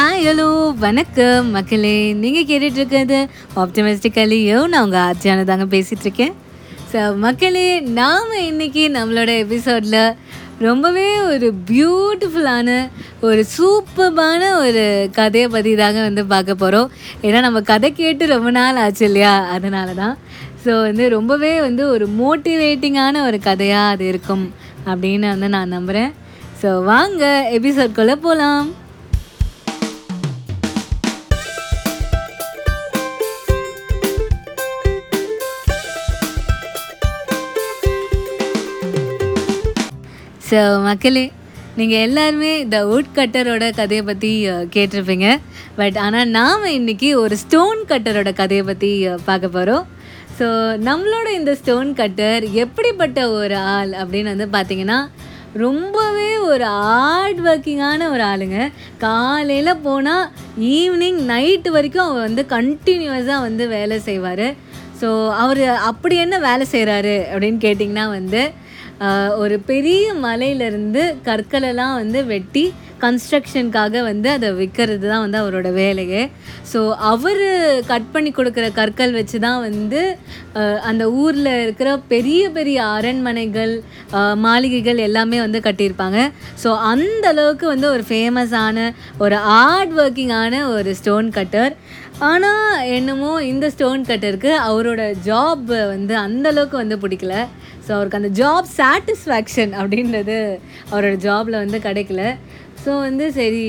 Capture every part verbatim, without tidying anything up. Hi hello வணக்கம் மக்களே, நீங்கள் கேட்டுட்ருக்கிறது ஆப்டமிஸ்டிக்கலியோ, நான் உங்கள் ஆச்சியான தாங்க பேசிகிட்ருக்கேன். ஸோ மக்களே, நாம் இன்றைக்கி நம்மளோட எபிசோடில் ரொம்பவே ஒரு பியூட்டிஃபுல்லான ஒரு சூப்பரான ஒரு கதையை பற்றி தாங்க வந்து பார்க்க போகிறோம். ஏன்னா நம்ம கதை கேட்டு ரொம்ப நாள் ஆச்சு இல்லையா, அதனால தான். ஸோ வந்து ரொம்பவே வந்து ஒரு மோட்டிவேட்டிங்கான ஒரு கதையாக அது இருக்கும் அப்படின்னு வந்து நான் நம்புகிறேன். ஸோ வாங்க எபிசோட்குள்ளே போகலாம். ஸோ மக்களே, நீங்கள் எல்லாருமே இந்த வுட் கட்டரோட கதையை பற்றி கேட்டிருப்பீங்க. பட் ஆனால் நாம் இன்றைக்கி ஒரு ஸ்டோன் கட்டரோட கதையை பற்றி பார்க்க போகிறோம். ஸோ நம்மளோட இந்த ஸ்டோன் கட்டர் எப்படிப்பட்ட ஒரு ஆள் அப்படின்னு வந்து பார்த்திங்கன்னா, ரொம்பவே ஒரு ஹார்ட் ஒர்க்கிங்கான ஒரு ஆளுங்க. காலையில் போனால் ஈவினிங் நைட்டு வரைக்கும் அவர் வந்து கண்டினியூஸாக வந்து வேலை செய்வார். ஸோ அவர் அப்படி என்ன வேலை செய்கிறாரு அப்படின்னு கேட்டிங்கன்னா, வந்து ஒரு பெரிய மலையிலேருந்து கற்களெல்லாம் வந்து வெட்டி கன்ஸ்ட்ரக்ஷனுக்காக வந்து அதை விற்கிறது தான் வந்து அவரோட வேலையே. ஸோ அவர் கட் பண்ணி கொடுக்குற கற்கள் வச்சு தான் வந்து அந்த ஊரில் இருக்கிற பெரிய பெரிய அரண்மனைகள், மாளிகைகள் எல்லாமே வந்து கட்டியிருப்பாங்க. ஸோ அந்த அளவுக்கு வந்து ஒரு ஃபேமஸான ஒரு ஹார்ட் ஒர்க்கிங்கான ஒரு ஸ்டோன் கட்டர். ஆனால் என்னமோ இந்த ஸ்டோன் கட்டருக்கு அவரோட ஜாப் வந்து அந்தளவுக்கு வந்து பிடிக்கல. ஸோ அவருக்கு அந்த ஜாப் சாட்டிஸ்ஃபேக்ஷன் அப்படின்றது அவரோட ஜாபில் வந்து கிடைக்கல. ஸோ வந்து சரி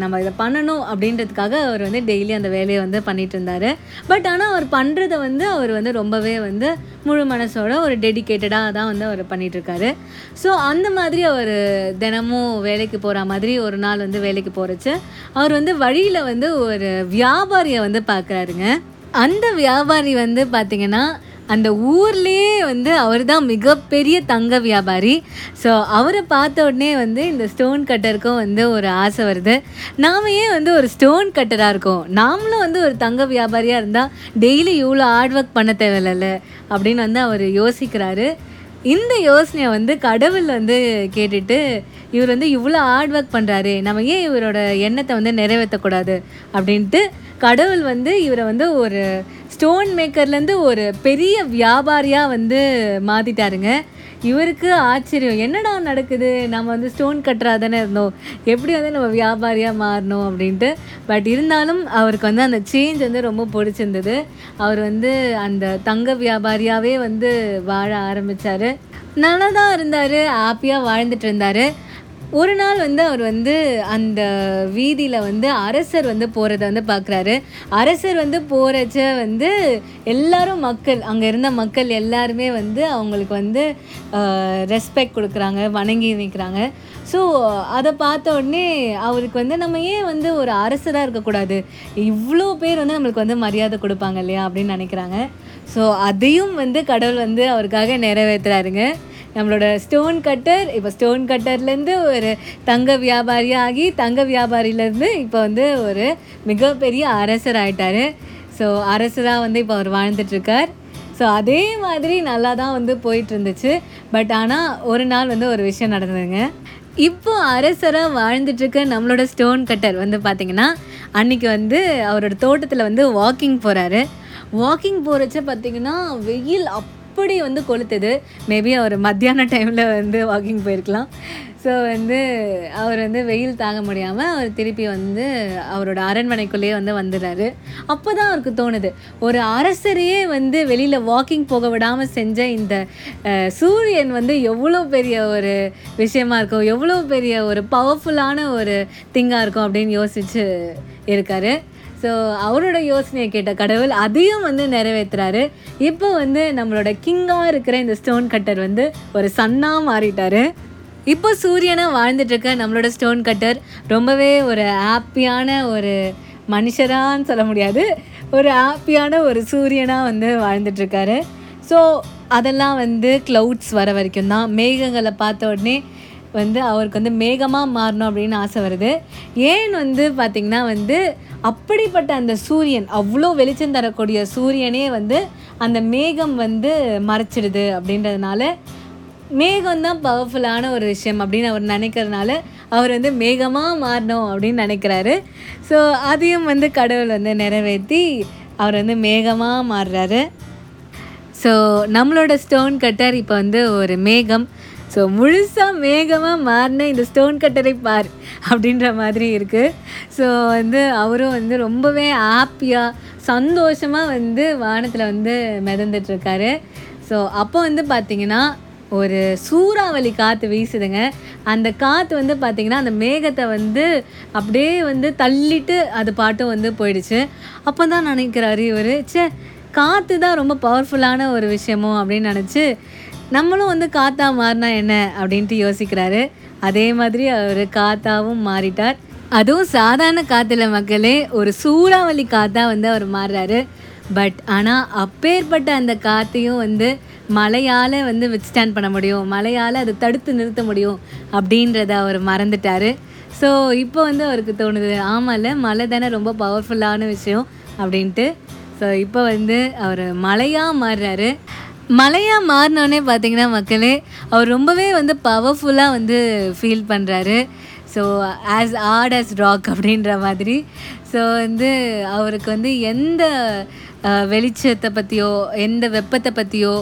நம்ம இதை பண்ணணும் அப்படின்றதுக்காக அவர் வந்து டெய்லி அந்த வேலையை வந்து பண்ணிகிட்டு இருந்தார். பட் ஆனால் அவர் பண்ணுறதை வந்து அவர் வந்து ரொம்பவே வந்து முழு மனசோட ஒரு டெடிக்கேட்டடாக தான் வந்து அவர் பண்ணிகிட்ருக்காரு. ஸோ அந்த மாதிரி அவர் தினமும் வேலைக்கு போகிற மாதிரி ஒரு நாள் வந்து வேலைக்கு போகிறச்சு அவர் வந்து வழியில் வந்து ஒரு வியாபாரியை வந்து பார்க்குறாருங்க. அந்த வியாபாரி வந்து பார்த்திங்கன்னா, அந்த ஊர்லேயே வந்து அவர் தான் மிகப்பெரிய தங்க வியாபாரி. ஸோ அவரை பார்த்த உடனே வந்து இந்த ஸ்டோன் கட்டருக்கும் வந்து ஒரு ஆசை வருது, நாம் ஏன் வந்து ஒரு ஸ்டோன் கட்டராக இருக்கோம், நாமளும் வந்து ஒரு தங்க வியாபாரியாக இருந்தால் டெய்லி இவ்வளோ ஹார்ட் ஒர்க் பண்ண தேவையில்ல அப்படின்னு வந்து அவர் யோசிக்கிறாரு. இந்த யோசனையை வந்து கடவுள் வந்து கேட்டுட்டு, இவர் வந்து இவ்வளோ ஹார்ட் ஒர்க் பண்ணுறாரு, நம்ம ஏன் இவரோட எண்ணத்தை வந்து நிறைவேற்றக்கூடாது அப்படின்ட்டு கடவுள் வந்து இவரை வந்து ஒரு ஸ்டோன் மேக்கர்லேருந்து ஒரு பெரிய வியாபாரியாக வந்து மாற்றிட்டாருங்க. இவருக்கு ஆச்சரியம், என்னடா நடக்குது, நம்ம வந்து ஸ்டோன் கட்டராக தானே இருந்தோம், எப்படி வந்து நம்ம வியாபாரியாக மாறணும் அப்படின்ட்டு. பட் இருந்தாலும் அவருக்கு வந்து அந்த சேஞ்ச் வந்து ரொம்ப பிடிச்சிருந்தது. அவர் வந்து அந்த தங்க வியாபாரியாகவே வந்து வாழ ஆரம்பித்தார். நல்லா தான் இருந்தார், ஹாப்பியாக வாழ்ந்துட்டு இருந்தார். ஒரு நாள் வந்து அவர் வந்து அந்த வீதியில் வந்து அரசர் வந்து போகிறத வந்து பார்க்குறாரு. அரசர் வந்து போகிறச்ச வந்து எல்லோரும் மக்கள், அங்கே இருந்த மக்கள் எல்லாருமே வந்து அவங்களுக்கு வந்து ரெஸ்பெக்ட் கொடுக்குறாங்க, வணங்கி நிற்கிறாங்க. ஸோ அதை பார்த்த உடனே அவருக்கு வந்து நம்ம ஏன் வந்து ஒரு அரசராக இருக்கக்கூடாது, இவ்வளோ பேர் வந்து நம்மளுக்கு வந்து மரியாதை கொடுப்பாங்க இல்லையா அப்படின்னு நினைக்கிறாங்க. ஸோ அதையும் வந்து கடவுள் வந்து அவருக்காக நிறைவேற்றுறாருங்க. நம்மளோட ஸ்டோன் கட்டர் இப்போ ஸ்டோன் கட்டர்லேருந்து ஒரு தங்க வியாபாரியாகி, தங்க வியாபாரியிலேருந்து இப்போ வந்து ஒரு மிகப்பெரிய அரசர் ஆகிட்டார். ஸோ அரசராக வந்து இப்போ அவர் வாழ்ந்துட்டுருக்கார். ஸோ அதே மாதிரி நல்லா தான் வந்து போயிட்டுருந்துச்சு. பட் ஆனால் ஒரு நாள் வந்து ஒரு விஷயம் நடந்ததுங்க. இப்போ அரசராக வாழ்ந்துட்டுருக்க நம்மளோட ஸ்டோன் கட்டர் வந்து பார்த்திங்கன்னா, அன்றைக்கி வந்து அவரோட தோட்டத்தில் வந்து வாக்கிங் போகிறாரு. வாக்கிங் போகிறச்ச பார்த்திங்கன்னா வெயில் அப் அப்படி வந்து கொளுத்துது. மேபி அவர் மத்தியான டைமில் வந்து வாக்கிங் போயிருக்கலாம். ஸோ வந்து அவர் வந்து வெயில் தாங்க முடியாமல் அவர் திருப்பி வந்து அவரோட அரண்மனைக்குள்ளேயே வந்து வந்துடுறாரு. அப்போ தான் அவருக்கு தோணுது, ஒரு அரசரையே வந்து வெளியில் வாக்கிங் போக விடாமல் செஞ்ச இந்த சூரியன் வந்து எவ்வளோ பெரிய ஒரு விஷயமா இருக்கும், எவ்வளோ பெரிய ஒரு பவர்ஃபுல்லான ஒரு திங்காக இருக்கும் அப்படின்னு யோசிச்சு இருக்காரு. ஸோ அவரோட யோசனையை கேட்ட கடவுள் அதையும் வந்து நிறைவேற்றுறாரு. இப்போ வந்து நம்மளோட கிங்காக இருக்கிற இந்த ஸ்டோன் கட்டர் வந்து ஒரு சன்னாக மாறிட்டார். இப்போ சூரியனாக வாழ்ந்துட்டுருக்க நம்மளோட ஸ்டோன் கட்டர் ரொம்பவே ஒரு ஹாப்பியான ஒரு மனுஷரான்னு சொல்ல முடியாது, ஒரு ஹாப்பியான ஒரு சூரியனாக வந்து வாழ்ந்துட்டுருக்காரு. ஸோ அதெல்லாம் வந்து க்ளவுட்ஸ் வர வரைக்கும் தான். மேகங்களை பார்த்த உடனே வந்து அவருக்கு வந்து மேகமாக மாறணும் அப்படின்னு ஆசை வருது. ஏன் வந்து பார்த்திங்கன்னா, வந்து அப்படிப்பட்ட அந்த சூரியன், அவ்வளோ வெளிச்சம் தரக்கூடிய சூரியனே வந்து அந்த மேகம் வந்து மறைச்சிடுது அப்படின்றதுனால மேகம் தான் பவர்ஃபுல்லான ஒரு விஷயம் அப்படின்னு அவர் நினைக்கிறதுனால அவர் வந்து மேகமாக மாறணும் அப்படின்னு நினைக்கிறாரு. ஸோ அதையும் வந்து கடவுள் வந்து நிறைவேற்றி அவர் வந்து மேகமாக மாறுறாரு. ஸோ நம்மளோட ஸ்டோன் கட்டர் இப்போ வந்து ஒரு மேகம். ஸோ முழுசாக மேகமாக மாறின இந்த ஸ்டோன் கட்டரை பார் அப்படின்ற மாதிரி இருக்குது. ஸோ வந்து அவரும் வந்து ரொம்பவே ஹாப்பியாக சந்தோஷமாக வந்து வானத்தில் வந்து மிதந்துட்டுருக்காரு. ஸோ அப்போ வந்து பார்த்திங்கன்னா ஒரு சூறாவளி காற்று வீசுதுங்க. அந்த காற்று வந்து பார்த்திங்கன்னா அந்த மேகத்தை வந்து அப்படியே வந்து தள்ளிட்டு அது பாட்டும் வந்து போயிடுச்சு. அப்போ தான் நினைக்கிறாரு இவர், சே காற்று தான் ரொம்ப பவர்ஃபுல்லான ஒரு விஷயமோ அப்படின்னு நினச்சி நம்மளும் வந்து காத்தா மாறினா என்ன அப்படின்ட்டு யோசிக்கிறாரு. அதே மாதிரி அவர் காத்தாவும் மாறிட்டார். அதுவும் சாதாரண காற்றுல மக்களே, ஒரு சூறாவளி காற்றா வந்து அவர் மாறுறாரு. பட் ஆனால் அப்பேற்பட்ட அந்த காற்றையும் வந்து மழையால் வந்து வித்ஸ்டாண்ட் பண்ண முடியும், மழையால் அதை தடுத்து நிறுத்த முடியும் அப்படின்றத அவர் மறந்துட்டார். ஸோ இப்போ வந்து அவருக்கு தோணுது, ஆமாம்ல மழை தானே ரொம்ப பவர்ஃபுல்லான விஷயம் அப்படின்ட்டு. ஸோ இப்போ வந்து அவர் மழையாக மாறுறாரு. மழையாக மாறினோடனே பார்த்திங்கன்னா மக்களே அவர் ரொம்பவே வந்து பவர்ஃபுல்லாக வந்து ஃபீல் பண்ணுறாரு. So as hard as rock அப்படின்ற மாதிரி. ஸோ வந்து அவருக்கு வந்து எந்த வெளிச்சத்தை பற்றியோ, எந்த வெப்பத்தை பற்றியோ,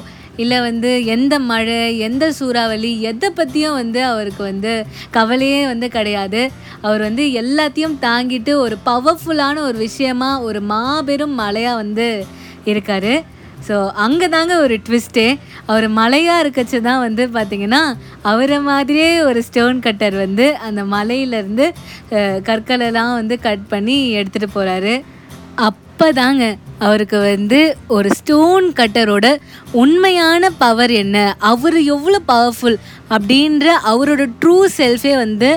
இல்லை வந்து எந்த மழை, எந்த சூறாவளி, எதை பற்றியும் வந்து அவருக்கு வந்து கவலையே வந்து கிடையாது. அவர் வந்து எல்லாத்தையும் தாங்கிட்டு ஒரு பவர்ஃபுல்லான ஒரு விஷயமாக, ஒரு மாபெரும் மழையாக வந்து இருக்கார். ஸோ அங்கே தாங்க ஒரு ட்விஸ்ட்டே. அவர் மலையாக இருக்கச்சு தான் வந்து பார்த்திங்கன்னா அவரை மாதிரியே ஒரு ஸ்டோன் கட்டர் வந்து அந்த மலையிலேருந்து கற்களெல்லாம் வந்து கட் பண்ணி எடுத்துகிட்டு போகிறாரு. அப்போ தாங்க அவருக்கு வந்து ஒரு ஸ்டோன் கட்டரோட உண்மையான பவர் என்ன, அவர் எவ்வளோ பவர்ஃபுல் அப்படின்ற அவரோட ட்ரூ செல்ஃபே வந்து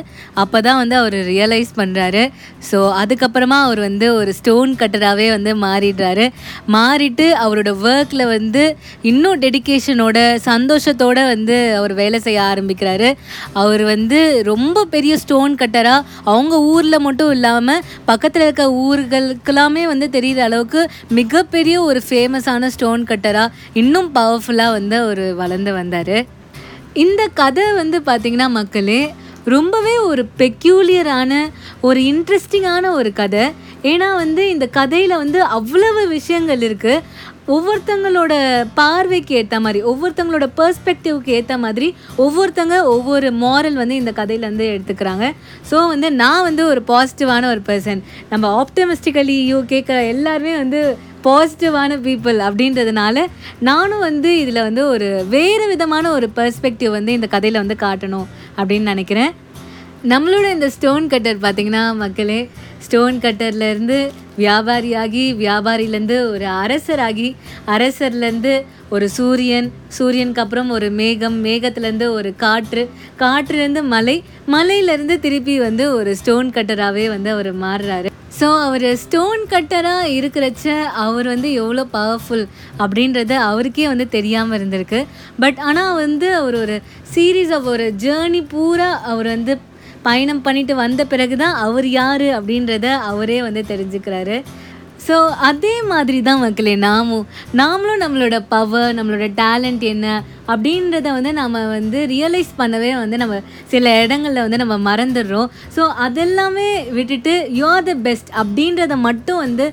அப்போ தான் வந்து அவர் ரியலைஸ் பண்ணுறாரு. ஸோ அதுக்கப்புறமா அவர் வந்து ஒரு ஸ்டோன் கட்டராகவே வந்து மாறிடுறாரு. மாறிட்டு அவரோட ஒர்க்கில் வந்து இன்னும் டெடிக்கேஷனோட சந்தோஷத்தோடு வந்து அவர் வேலை செய்ய ஆரம்பிக்கிறாரு. அவர் வந்து ரொம்ப பெரிய ஸ்டோன் கட்டராக அவங்க ஊரில் மட்டும் இல்லாமல் பக்கத்தில் இருக்க ஊர்களுக்கெல்லாமே வந்து தெரிகிற அளவுக்கு மிகப்பெரிய ஒரு ஃபேமஸான ஸ்டோன் கட்டராக இன்னும் பவர்ஃபுல்லாக வந்து அவர் வளர்ந்து வந்தார். இந்த கதை வந்து பார்த்திங்கன்னா மக்களே ரொம்பவே ஒரு பெக்யூலியரான ஒரு இன்ட்ரெஸ்டிங்கான ஒரு கதை. ஏன்னா வந்து இந்த கதையில் வந்து அவ்வளவு விஷயங்கள் இருக்குது. ஒவ்வொருத்தங்களோட பார்வைக்கு ஏற்ற மாதிரி, ஒவ்வொருத்தங்களோட பெர்ஸ்பெக்டிவ்க்கு ஏற்ற மாதிரி ஒவ்வொருத்தங்க ஒவ்வொரு மாரல் வந்து இந்த கதையிலேருந்து எடுத்துக்கிறாங்க. ஸோ வந்து நான் வந்து ஒரு பாசிட்டிவான ஒரு பர்சன், நம்ம ஆப்டமிஸ்டிக்கலி யூ கேட்குற எல்லாருமே வந்து பாசிட்டிவான பீப்புள் அப்படின்றதுனால நானும் வந்து இதில் வந்து ஒரு வேறு விதமான ஒரு பெர்ஸ்பெக்டிவ் வந்து இந்த கதையில் வந்து காட்டணும் அப்படின்னு நினைக்கிறேன். நம்மளோட இந்த ஸ்டோன் கட்டர் பார்த்திங்கன்னா மக்களே ஸ்டோன் கட்டர்லேருந்து வியாபாரியாகி, வியாபாரியிலேருந்து ஒரு அரசராகி, அரசர்லேருந்து ஒரு சூரியன், சூரியனுக்கு அப்புறம் ஒரு மேகம், மேகத்துலேருந்து ஒரு காற்று, காற்றுலேருந்து மலை, மலையிலேருந்து திருப்பி வந்து ஒரு ஸ்டோன் கட்டராகவே வந்து அவர் மாறுறாரு. ஸோ அவர் ஸ்டோன் கட்டராக இருக்கிறச்ச அவர் வந்து எவ்வளோ பவர்ஃபுல் அப்படின்றது அவருக்கே வந்து தெரியாமல் இருந்திருக்கு. பட் ஆனால் வந்து அவர் ஒரு சீரீஸ் ஆஃப் ஒரு ஜேர்னி பூரா அவர் வந்து பயணம் பண்ணிட்டு வந்த பிறகு தான் அவர் யார் அப்படின்றத அவரே வந்து தெரிஞ்சுக்கிறாரு. ஸோ அதே மாதிரி தான் மக்களே நாமும் நாமளும் நம்மளோட பவர், நம்மளோட டேலண்ட் என்ன அப்படின்றத வந்து நம்ம வந்து ரியலைஸ் பண்ணவே வந்து நம்ம சில இடங்களில் வந்து நம்ம மறந்துடுறோம். ஸோ அதெல்லாமே விட்டுட்டு யூ ஆர் த பெஸ்ட் அப்படின்றத மட்டும் வந்து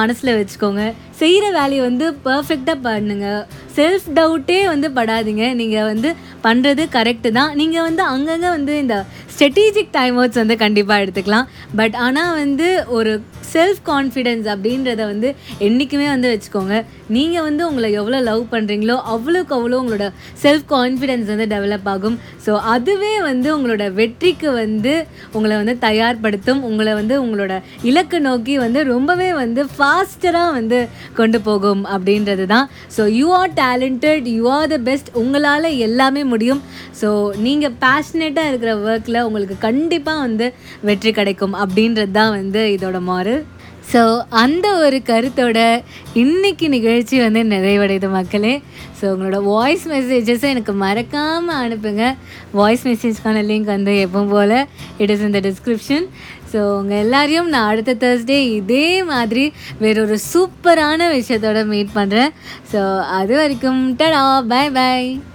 மனசில் வச்சுக்கோங்க. செய்கிற வேலையை வந்து பர்ஃபெக்டாக பண்ணுங்கள். செல்ஃப் டவுட்டே வந்து படாதீங்க. நீங்கள் வந்து பண்ணுறது கரெக்டு தான். நீங்கள் வந்து அங்கங்கே வந்து இந்த ஸ்ட்ராட்டஜிக் டைம் அவுட்ஸ் வந்து கண்டிப்பாக எடுத்துக்கலாம். பட் ஆனால் வந்து ஒரு செல்ஃப் கான்ஃபிடென்ஸ் அப்படின்றத வந்து என்றைக்குமே வந்து வச்சுக்கோங்க. நீங்கள் வந்து உங்களை எவ்வளோ லவ் பண்ணுறீங்களோ அவ்வளோக்கு அவ்வளோ உங்களோட செல்ஃப் கான்ஃபிடென்ஸ் வந்து டெவலப் ஆகும். ஸோ அதுவே வந்து உங்களோட வெற்றிக்கு வந்து உங்களை வந்து தயார்படுத்தும். உங்களை வந்து உங்களோட இலக்கு நோக்கி வந்து ரொம்பவே வந்து ஃபாஸ்டராக வந்து கொண்டு போகும் அப்படின்றது தான். So you are talented, you are the best, உங்களால் எல்லாமே முடியும். ஸோ நீங்கள் பேஷனேட்டாக இருக்கிற ஒர்க்கில் உங்களுக்கு கண்டிப்பாக வந்து வெற்றி கிடைக்கும் அப்படின்றது தான் வந்து இதோட மாரல். ஸோ அந்த ஒரு கருத்தோட இன்றைக்கி நிகழ்ச்சி வந்து நிறைவடையுது மக்களே. ஸோ உங்களோட வாய்ஸ் மெசேஜஸை எனக்கு மறக்காமல் அனுப்புங்க. வாய்ஸ் மெசேஜ்க்கான லிங்க் வந்து எப்பவும் போல் it is in the description. So உங்கள் எல்லோரையும் நான் அடுத்த தேர்ஸ்டே இதே மாதிரி வேறொரு சூப்பரான விஷயத்தோடு மீட் பண்ணுறேன். ஸோ அது வரைக்கும் டடா, பாய் பாய்.